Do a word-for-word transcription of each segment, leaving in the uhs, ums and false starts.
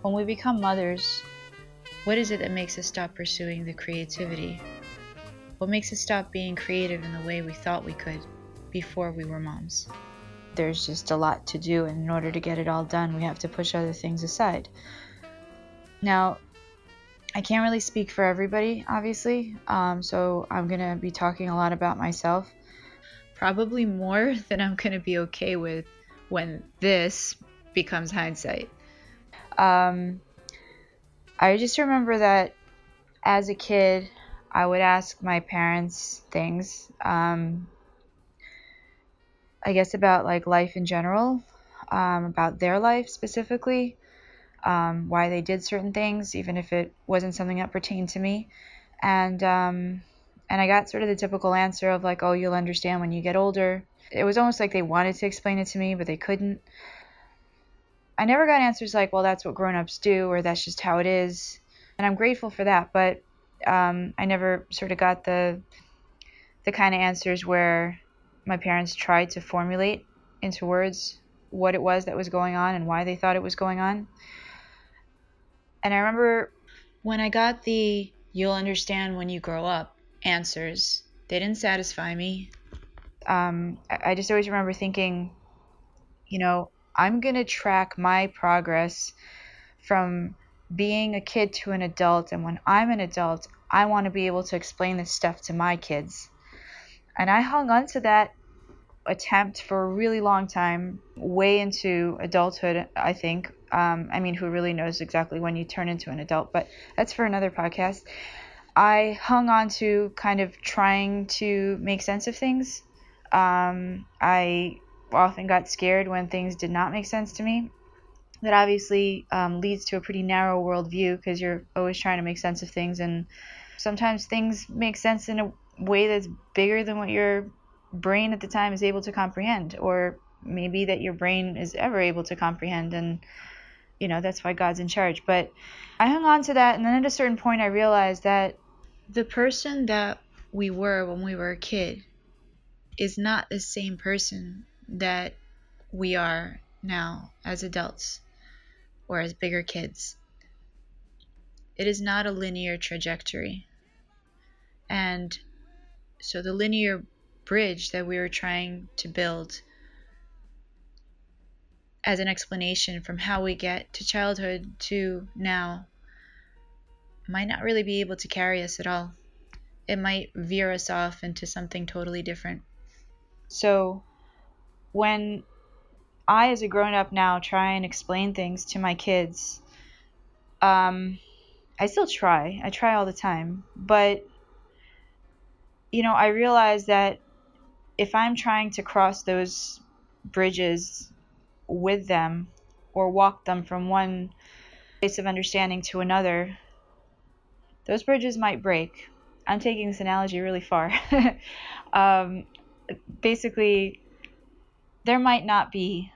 When we become mothers, what is it that makes us stop pursuing the creativity? What makes us stop being creative in the way we thought we could before we were moms? There's just a lot to do, and in order to get it all done, we have to push other things aside. Now, I can't really speak for everybody, obviously, um, so I'm going to be talking a lot about myself. Probably more than I'm going to be okay with when this becomes hindsight. Um, I just remember that as a kid, I would ask my parents things, um, I guess about like life in general, um, about their life specifically, um, why they did certain things, even if it wasn't something that pertained to me. And, um, and I got sort of the typical answer of like, oh, you'll understand when you get older. It was almost like they wanted to explain it to me, but they couldn't. I never got answers like, well, that's what grown-ups do, or that's just how it is. And I'm grateful for that, but um, I never sort of got the the kind of answers where my parents tried to formulate into words what it was that was going on and why they thought it was going on. And I remember when I got the "you'll understand when you grow up" answers, they didn't satisfy me. Um, I just always remember thinking, you know, I'm going to track my progress from being a kid to an adult. And when I'm an adult, I want to be able to explain this stuff to my kids. And I hung on to that attempt for a really long time, way into adulthood, I think. Um, I mean, who really knows exactly when you turn into an adult, but that's for another podcast. I hung on to kind of trying to make sense of things. Um, I... often got scared when things did not make sense to me. That obviously um, leads to a pretty narrow worldview, because you're always trying to make sense of things, and sometimes things make sense in a way that's bigger than what your brain at the time is able to comprehend, or maybe that your brain is ever able to comprehend, and you know, that's why God's in charge. But I hung on to that, and then at a certain point I realized that the person that we were when we were a kid is not the same person that we are now as adults or as bigger kids. It is not a linear trajectory. And so the linear bridge that we were trying to build as an explanation from how we get to childhood to now might not really be able to carry us at all. It might veer us off into something totally different. So when I, as a grown-up now, try and explain things to my kids, um, I still try. I try all the time. But, you know, I realize that if I'm trying to cross those bridges with them or walk them from one place of understanding to another, those bridges might break. I'm taking this analogy really far. um, basically, there might not be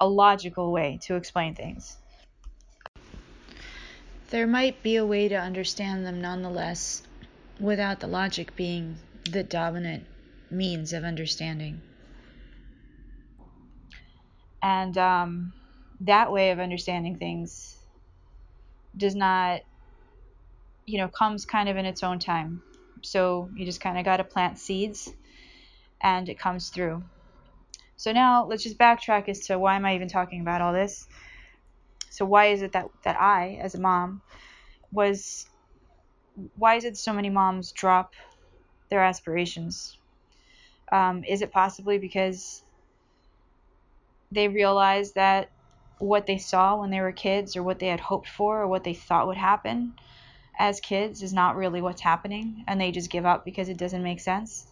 a logical way to explain things. There might be a way to understand them nonetheless, without the logic being the dominant means of understanding. And um, that way of understanding things does not, you know, comes kind of in its own time. So you just kind of got to plant seeds, and it comes through. So now let's just backtrack as to why am I even talking about all this? So why is it that, that I, as a mom, was, why is it so many moms drop their aspirations? Um, is it possibly because they realize that what they saw when they were kids, or what they had hoped for, or what they thought would happen as kids is not really what's happening, and they just give up because it doesn't make sense?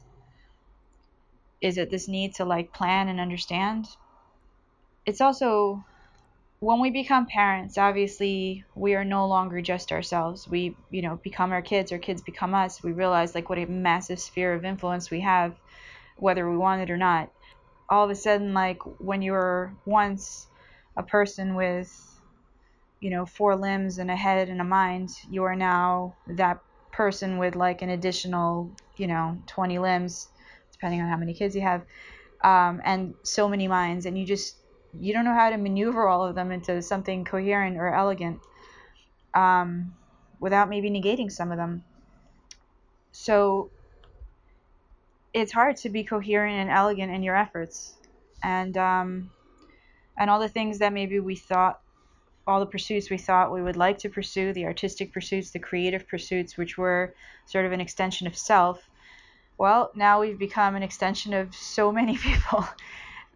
Is it this need to like plan and understand? It's also when we become parents, obviously we are no longer just ourselves. We, you know, become our kids, our kids become us. We realize like what a massive sphere of influence we have, whether we want it or not. All of a sudden, like when you were once a person with you know, four limbs and a head and a mind, you are now that person with like an additional, you know, twenty limbs, depending on how many kids you have, um, and so many minds, and you just, you don't know how to maneuver all of them into something coherent or elegant, um, without maybe negating some of them. So it's hard to be coherent and elegant in your efforts, and um, and all the things that maybe we thought, all the pursuits we thought we would like to pursue, the artistic pursuits, the creative pursuits, which were sort of an extension of self. Well, now we've become an extension of so many people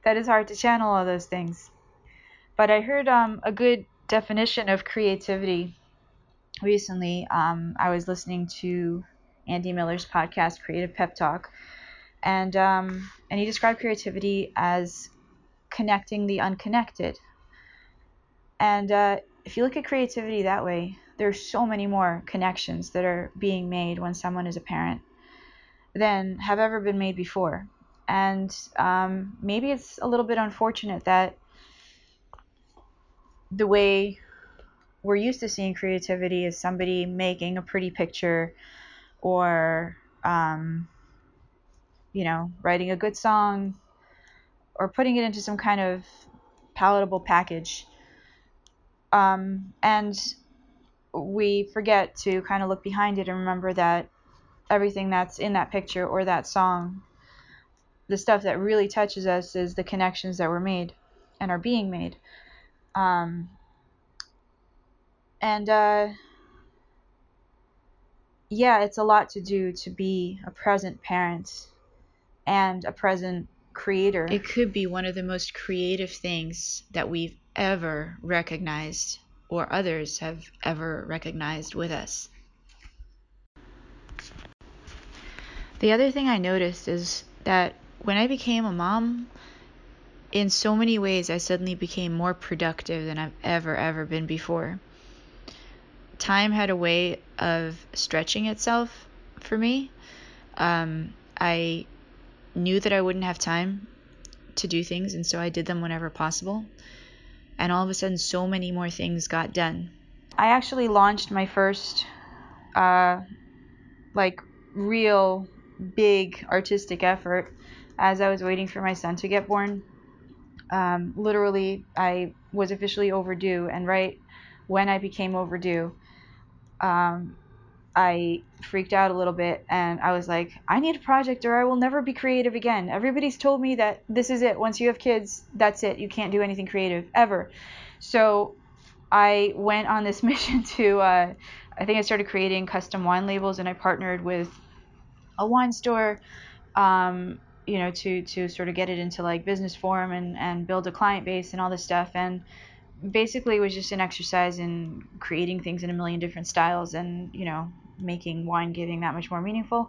that it's hard to channel all those things. But I heard um, a good definition of creativity recently. Um, I was listening to Andy Miller's podcast, Creative Pep Talk, and um, and he described creativity as connecting the unconnected. And uh, if you look at creativity that way, there's so many more connections that are being made when someone is a parent than have ever been made before. And um, maybe it's a little bit unfortunate that the way we're used to seeing creativity is somebody making a pretty picture, or, um, you know, writing a good song, or putting it into some kind of palatable package. Um, and we forget to kind of look behind it and remember that everything that's in that picture or that song, the stuff that really touches us, is the connections that were made and are being made. Um, and uh, yeah, it's a lot to do to be a present parent and a present creator. It could be one of the most creative things that we've ever recognized, or others have ever recognized with us. The other thing I noticed is that when I became a mom, in so many ways I suddenly became more productive than I've ever, ever been before. Time had a way of stretching itself for me. Um, I knew that I wouldn't have time to do things, and so I did them whenever possible. And all of a sudden, so many more things got done. I actually launched my first, uh, like, real big artistic effort as I was waiting for my son to get born. Um, literally, I was officially overdue, and right when I became overdue, um, I freaked out a little bit, and I was like, I need a project or I will never be creative again. Everybody's told me that this is it. Once you have kids, that's it. You can't do anything creative ever. So I went on this mission to, uh, I think I started creating custom wine labels, and I partnered with a wine store, um, you know, to, to sort of get it into like business form and, and build a client base and all this stuff. And basically it was just an exercise in creating things in a million different styles and, you know, making wine giving that much more meaningful.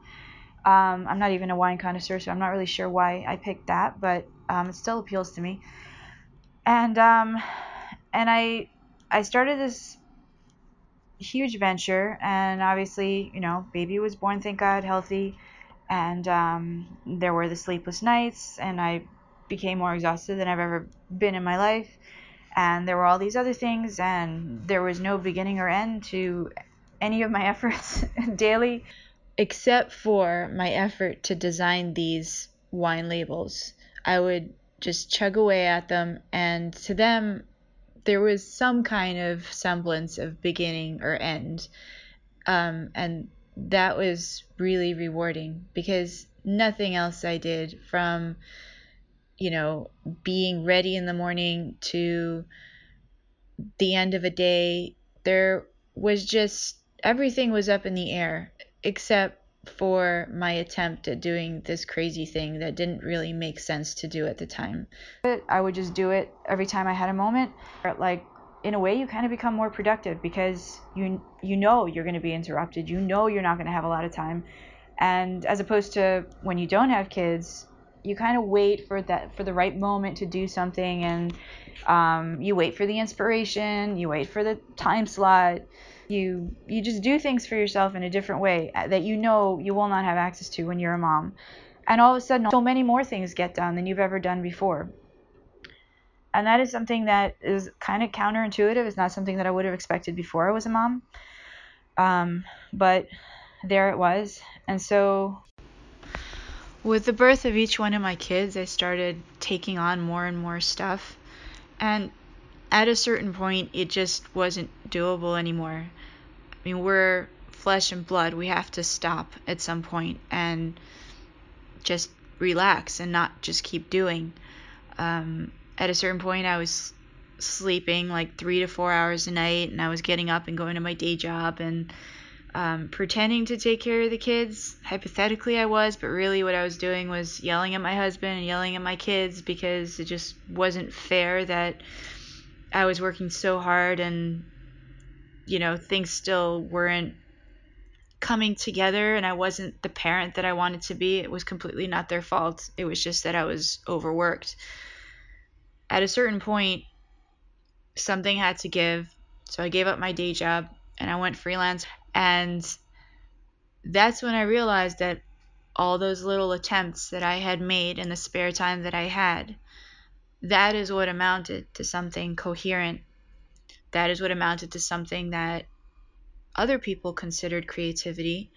Um, I'm not even a wine connoisseur, so I'm not really sure why I picked that, but um, it still appeals to me. And um, and I I started this huge venture, and obviously, you know, baby was born, thank God, healthy, and um, there were the sleepless nights, and I became more exhausted than I've ever been in my life, and there were all these other things, and there was no beginning or end to any of my efforts daily, except for my effort to design these wine labels. I would just chug away at them, and to them, there was some kind of semblance of beginning or end. Um, and that was really rewarding, because nothing else I did, from, you know, being ready in the morning to the end of a day, there was just, everything was up in the air except for my attempt at doing this crazy thing that didn't really make sense to do at the time. I would just do it every time I had a moment. Like, in a way, you kind of become more productive because you you know you're going to be interrupted. You know you're not going to have a lot of time. And as opposed to when you don't have kids, you kind of wait for that for the right moment to do something, and um, you wait for the inspiration, you wait for the time slot. You you just do things for yourself in a different way that you know you will not have access to when you're a mom. And all of a sudden, so many more things get done than you've ever done before. And that is something that is kind of counterintuitive. It's not something that I would have expected before I was a mom. Um, but there it was. And so with the birth of each one of my kids, I started taking on more and more stuff. And at a certain point, it just wasn't doable anymore. I mean, we're flesh and blood. We have to stop at some point and just relax and not just keep doing. Um, at a certain point, I was sleeping like three to four hours a night, and I was getting up and going to my day job and um, pretending to take care of the kids. Hypothetically, I was, but really what I was doing was yelling at my husband and yelling at my kids because it just wasn't fair that I was working so hard and, you know, things still weren't coming together, and I wasn't the parent that I wanted to be. It was completely not their fault. It was just that I was overworked. At a certain point, something had to give. So I gave up my day job and I went freelance. And that's when I realized that all those little attempts that I had made in the spare time that I had, that is what amounted to something coherent. That is what amounted to something that other people considered creativity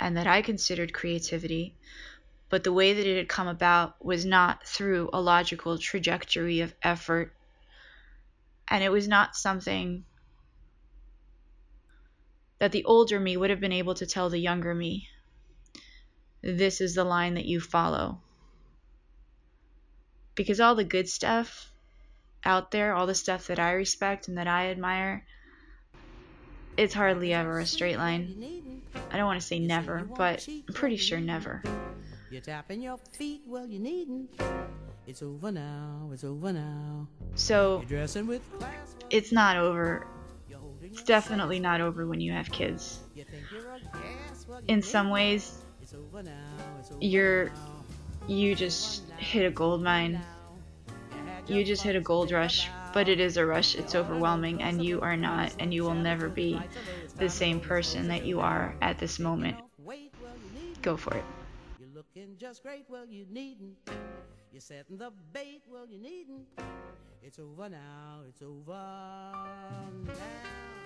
and that I considered creativity. But the way that it had come about was not through a logical trajectory of effort. And it was not something that the older me would have been able to tell the younger me, this is the line that you follow. Because all the good stuff out there, all the stuff that I respect and that I admire, it's hardly ever a straight line. I don't want to say never, but I'm pretty sure never. You're tapping your feet, well, you needn't. It's over now, it's over now. So, it's not over. It's definitely not over when you have kids. In some ways, you're, you just hit a gold mine. You just hit a gold rush, but it is a rush. It's overwhelming, and you are not, and you will never be the same person that you are at this moment. Go for it. Just great, well, you needn't. You're setting the bait, well, you needn't. It's over now, it's over now.